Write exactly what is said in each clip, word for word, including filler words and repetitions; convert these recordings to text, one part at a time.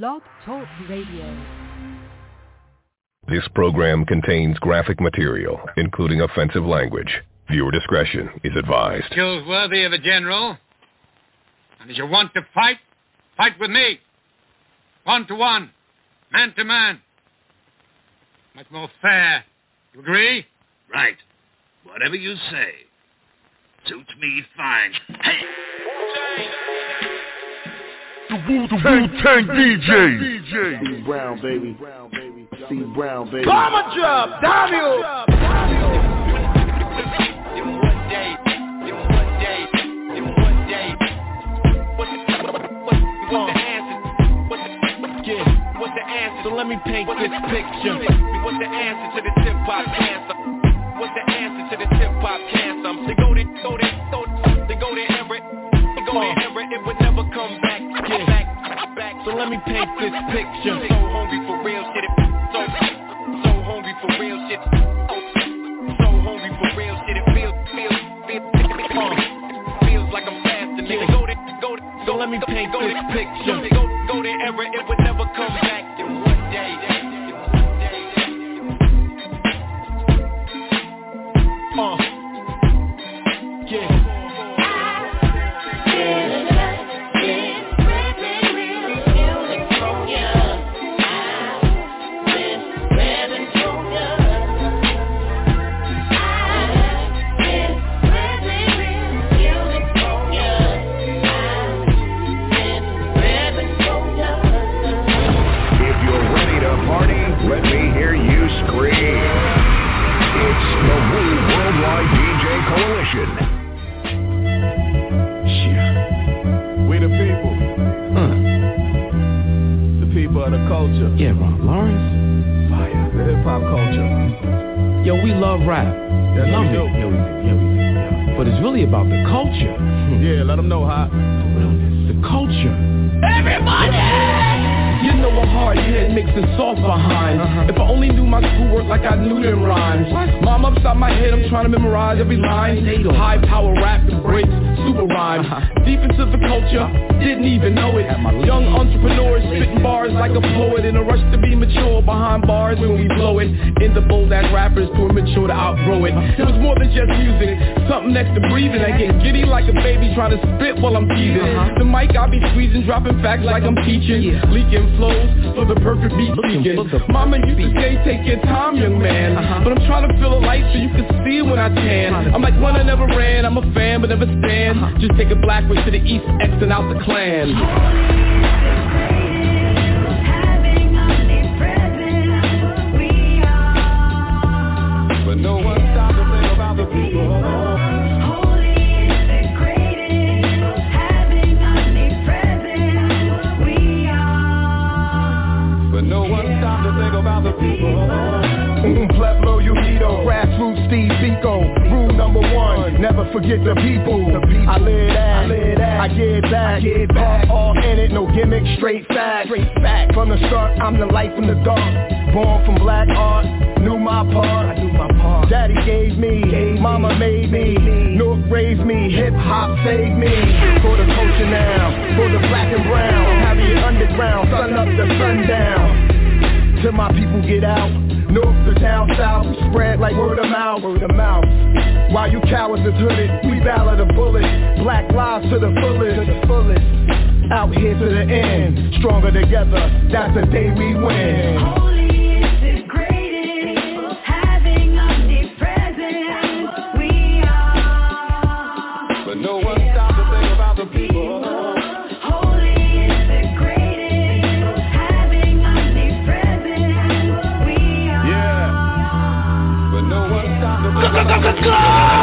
Blog Talk Radio. This program contains graphic material, including offensive language. Viewer discretion is advised. Skills worthy of a general. And if you want to fight, fight with me. One to one. Man to man. Much more fair. You agree? Right. Whatever you say. Suits me fine. Hey! The Wu-Tang D J. Brown, baby. C. Brown, baby. Bomber drop! Daniel! So let me paint this picture. What's the answer to this hip-hop cancer? What's the answer to this hip-hop cancer? They go there, go there, go there, they go there, Everett. They go there, Everett, it would never come back. Get back, back. So let me paint this picture. So hungry for real shit. So, so hungry for real shit. So hungry for real shit. It feels, feels, feels, feels, feels like I'm faster. They go there, go there. So let me paint this picture. Go, go there, Everett, it would never come back. Dropping facts like I'm teaching, yeah. Leaking flows for the perfect beat leaking. Mama used to say, take your time, young man, uh-huh. But I'm trying to fill a light so you can see when I can. I'm like one I never ran, I'm a fan but never stand, uh-huh. Just take a black way to the east, X and out the clan. Forget the people. the people, I live that, I, live that. I get back, I get back. All, all in it, no gimmick, straight facts. Straight back. From the start, I'm the light from the dark, born from black art, knew my part, I knew my part. Daddy gave me, gave mama me. made me, me. North raised me, hip hop saved me, for the culture now, for the black and brown, having it underground, sun up to sundown, till my people get out. North to down south, spread like word of mouth, word of mouth. While you cowards is hooded, we valor the bullet. Black lives to the fullest, to the fullest. Out here to the end, stronger together. That's the day we win. Holy is the greatest, having omnipresence. We are, but no one stops to think about the people.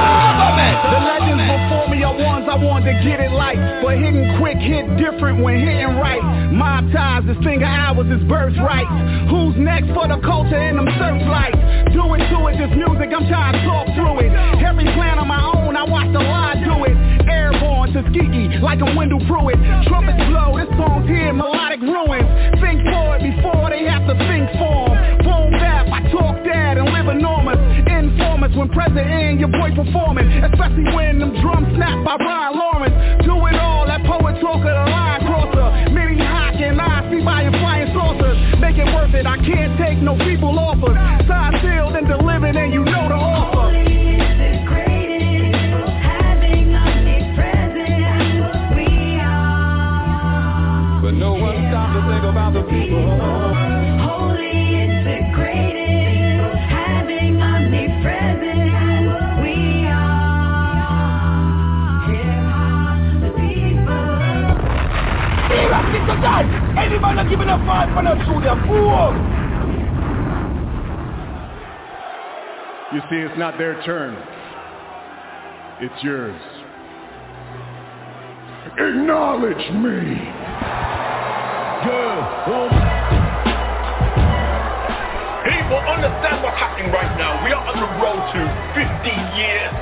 The legends before me are ones I want to get it light, but hitting quick hit different when hitting right. Mob ties, this thing of ours is birthright. Who's next for the culture in them searchlights? Do it to it, this music, I'm trying to talk through it. Every plan on my own, I watch the lie do it. Airborne, Tuskegee, like a Wendell Pruitt. Trumpets blow, this song's here, melodic ruins. Think for it before they have to think for them. Phone tap, I talk that and live enormous. Informants when president, your boy performing, especially when them drums snap by Ryan Lawrence. Do it all, that poet talker, the line crosser. Many hot and I see by your no people offer. Signed, sealed, and delivered, and you know the offer. But no one stopped to think about the people. Holy is the greatest, having omnipresence. We are, here are the people. Here are people die! Everybody not giving a five for us through their fool! You see, it's not their turn. It's yours. Acknowledge me! People understand what's happening right now. We are on the road to fifty years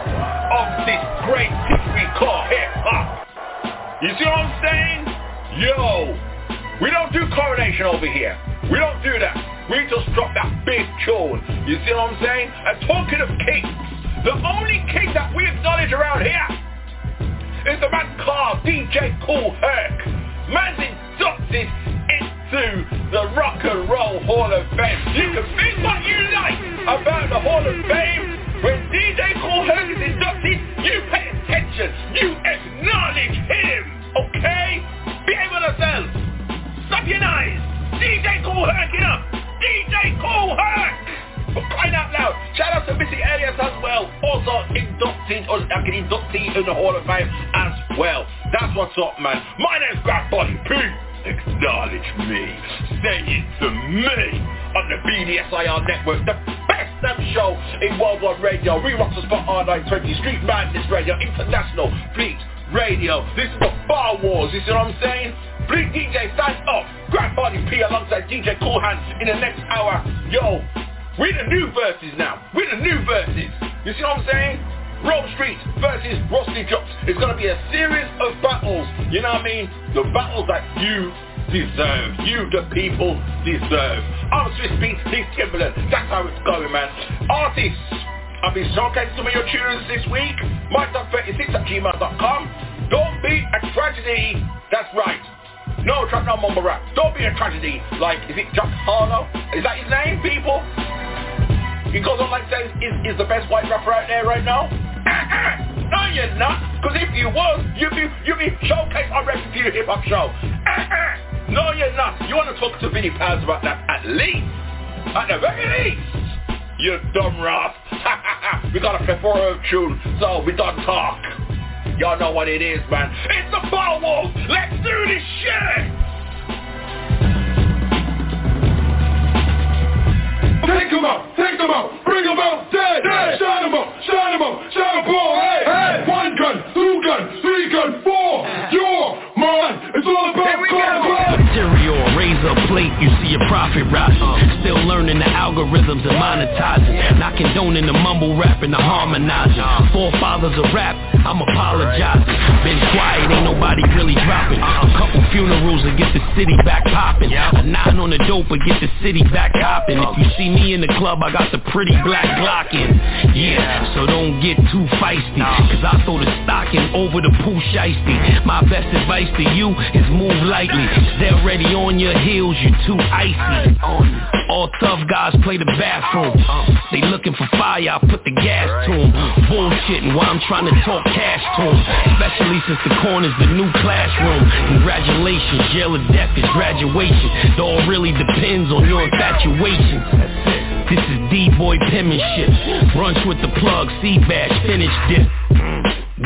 of this great thing we call hip-hop. You see what I'm saying? Yo, we don't do coronation over here. We don't do that. We just drop that big tune. You see what I'm saying? And talking of kings, the only king that we acknowledge around here is the man Carl D J Cool Herc. Man's inducted into the Rock and Roll Hall of Fame. You can think what you like about the Hall of Fame. When D J Kool Herc is inducted, you pay attention. You acknowledge him, okay? Behave yourself. Stop your eyes. D J Kool Herc, it up. D J Kool Herc. For crying out loud. Shout out to Missy Elias as well. Also inducted, or I can induct him in the Hall of Fame as well. That's what's up, man. My name's Grandpa P. Acknowledge me. Say it to me. On the B D S I R Network, the best damn show in worldwide radio. We rock the spot R nine twenty, Street Madness Radio, International Fleet Radio. This is the Bar Wars, you see what I'm saying? Big D J, stand up. Grandpa P alongside D J Cool Hand in the next hour. Yo, we're the new verses now. We're the new verses. You see what I'm saying? Rome Streetz versus Ruste Juxx. It's going to be a series of battles. You know what I mean? The battles that you deserve. You, the people, deserve. I'm Swizz Beatz, he's Timberland. That's how it's going, man. Artists, I've been showcasing some of your tunes this week. my top thirty-six at gmail dot com. Don't be a tragedy. That's right. No trap, no mumble rap. Don't be a tragedy. Like, is it Jack Harlow? Is that his name, people? He goes on like saying, is, is the best white rapper out there right now? No, you're not. Because if you was, you'd be, you'd be showcased on Refugee Hip Hop Show. No, you're not. You want to talk to Vinnie Paz about that at least. At the very least. You dumb rat. We got a plethora of tunes, so we don't talk. Y'all know what it is, man. It's the Bar Wars. Let's do this shit. Take them out, take them out, bring them out dead, dead. Shine them up, shine them up, shine them all, hey, hey. One gun, two gun, three gun, four, your mind, it's all about God. Material, razor plate, you see a profit rising. Uh, Still learning the algorithms and monetizing. Not condoning the mumble rap and the harmonizing. Uh, Forefathers of rap, I'm apologizing. Been quiet, ain't nobody really dropping. Uh, a couple funerals to get the city back popping. A nine on the dope to get the city back hopping. If you see me in the club, I got the pretty black Glock in. Yeah, so don't get too feisty. Cause I throw the stocking over the pool shiesty. My best advice to you is move lightly. They're already on your heels, you too icy. All tough guys play the bathroom. They looking for fire, I put the gas to them. Bullshitting while I'm trying to talk cash to them. Especially since the corner's the new classroom. Congratulations, jail of death is graduation. It all really depends on your infatuation. This is D-boy penmanship. Brunch with the plug, sea bash, finish dip.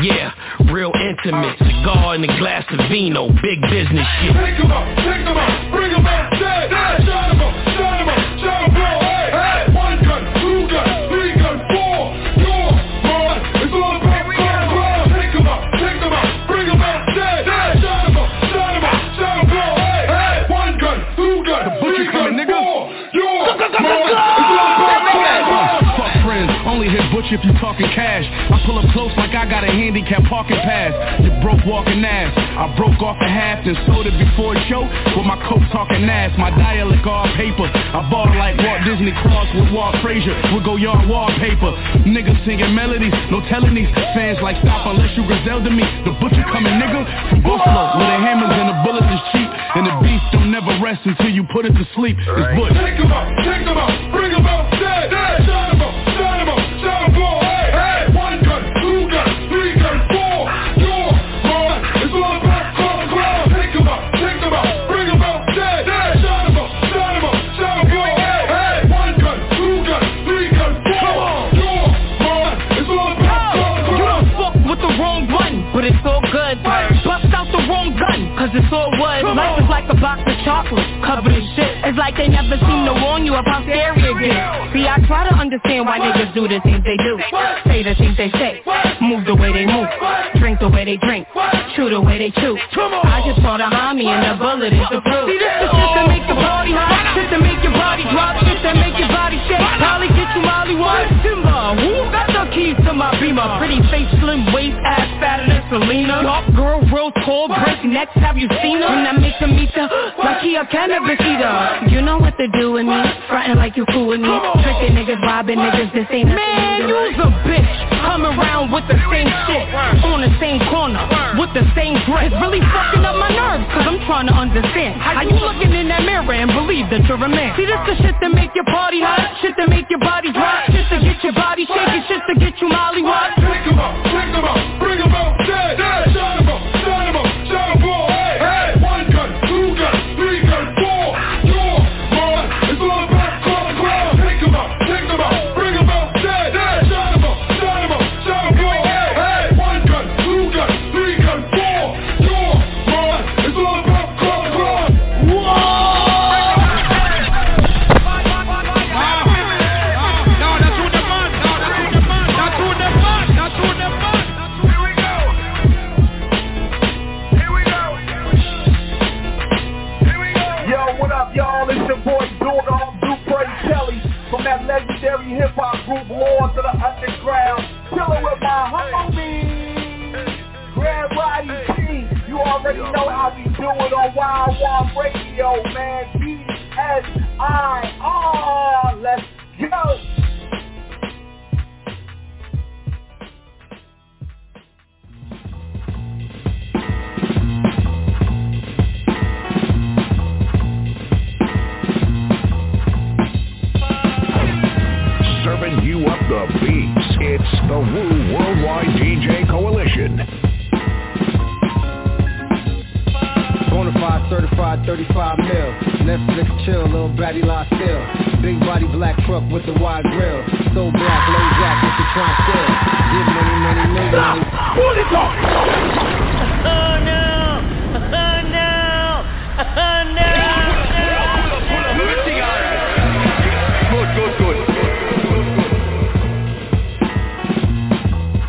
Yeah, real intimate. Cigar and a glass of vino, big business shit. Take them up, take them up, bring them up, dead, dead. Shot them up, shot them up, shot them up, hey, hey. One gun, two gun, three gun, four. Your mind, it's all about God. Take them up, take them up, bring them up, dead, dead. Shot them up, shot them up, shot them up, hey, hey. One gun, two gun, three gun, four. Your mind. If you talking cash, I pull up close like I got a handicap parking pass. You broke walking ass, I broke off a half and sold it before a show with my coke talking ass. My dialect all paper, I bought like Walt Disney Claus with Walt Frazier. We'll go yard wallpaper. Niggas singing melodies, no telling these fans like stop unless you Griselda me. The butcher coming nigga from Buffalo where the hammers and the bullets is cheap. And the beast don't never rest until you put it to sleep. It's Butch. Take him out, take him out, bring him out, dead, dead. Shot him out, shot him out, shot him out, hey, hey. One gun, two gun, three gun, four, four, four. It's all about cold ground. Take him out, take him out, bring him out, dead, dead. Shot him out, shot him out, shot him out, hey, hey. One gun, two gun, three gun, four, four, four. It's all about cold ground. You don't fuck with the wrong one, but it's all good. Bust out the wrong gun, cause it's all wood. Life is like a box of chocolate, covered in shit. It's like they never seem to warn you about scary it is. See, I try to understand why niggas do the things they do. Say the things they say, move the way they move, drink the way they drink, chew the way they chew. I just saw the homie and the bullet is the proof. See, this the shit that make the party hot, shit that make your body drop, shit that make your body shake. Molly get you Molly one, Timber, who got the keys to my Beamer? Pretty face, slim waist, ass fatter than Selena. Dark girl, real tall, break necks, have you seen her? When I make them meet her, like he a cannabis eater. You know what to do with me, frontin' like you cool with me, trickin' niggas, robbin' niggas, this ain't nothing. Man, you's a bitch, come around with the same shit, on the same corner, with the same dress. It's really fucking up my nerves, cause I'm trying to understand how you looking in that mirror and believe that you're a man. See, this the shit that make your party hot, shit that make your body drop, shit to get your body shaking, shit to get you molly wop. Pick 'em up, pick 'em up, bring 'em up, dead, dead. Hip-hop group Lords of the Underground, chillin' with my homie, Grandpa P. You already know how we do it on Wild Wild Radio, man. B D S I R, let's go. You up the beats. It's the Woo Worldwide D J Coalition. Bonafide, certified, thirty-five mil. Netflix chill, little baddie lie still. Big body black truck with the wide grill. So black, low jack with the trunk still. Get money, money, money, money. Who they talking? Oh no! Oh no! Oh no!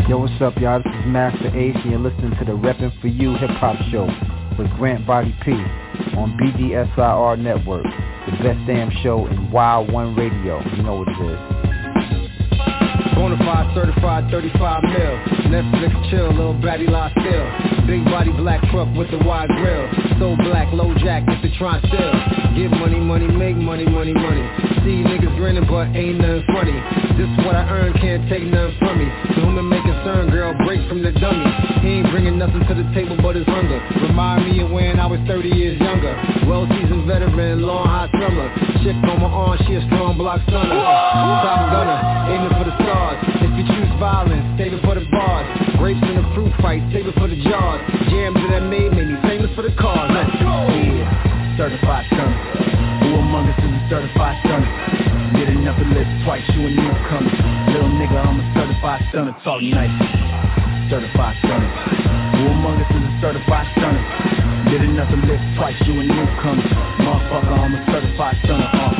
Yo, what's up, y'all? This is Masta Ace, and you're listening to the Reppin' For You Hip-Hop Show with Grandpa P on B D S I R Network, the best damn show in Wild One Radio. You know what it is. Bonafide, certified, thirty-five mil. Netflix chill, little baddie lie still. Big body black truck with the wide grill. So black, low jack, get the Tron still. Get money, money, make money, money, money. See niggas grinning, but ain't nothing funny. This what I earn, can't take nothing from me. To whom it may concern, girl, break from the dummy. He ain't bringing nothing to the table but his hunger. Remind me of when I was thirty years younger. Well-seasoned veteran, long hot summer. Chick on my arm, she a strong block stunner. Top gunner, aiming for the stars. If you choose violence, save it for the bars. Grapes in the fruit fight, save it for the jars. Jams that I made made me famous for the cause. Let's go! Yeah, certified stunner. Among us is a certified stunner. Get enough to live twice, you a newcomer. Little nigga, I'm a certified stunner. Talk nice, certified stunner. Who among us is a certified stunner? Get enough to live twice, you a newcomer. Motherfucker, I'm a certified stunner. uh.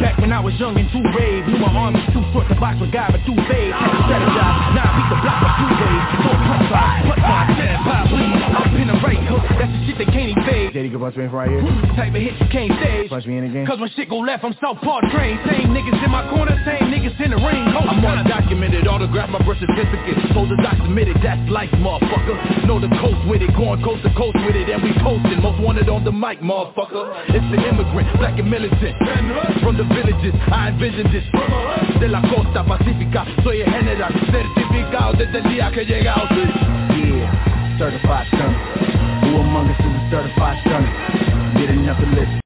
Back when I was young and too rave, knew my arm was too short to box with guy but too fade. Had to strategize, now I beat the block with two days. Four punch five, punch five, ten, five, please. Up in a right hook, that's the shit that can't evade. Daddy can punch me right here. Type of hit you can't stage. Punch me in again. Cause when shit go left, I'm southpaw trained. Same niggas in my corner, same niggas in the ring. Coach, I'm all documented, autograph my birth certificate. Told the doc submitted, that's life, motherfucker. Know the coast with it, going coast to coast with it. And we posted, most wanted on the mic, motherfucker. It's the immigrant, black and militant. From the villages, I envision this. De la costa pacifica, soy el general, certificado desde el día que llega a usted. Yeah, certified stunner. Who among us is a certified stunner? didn't have to listen.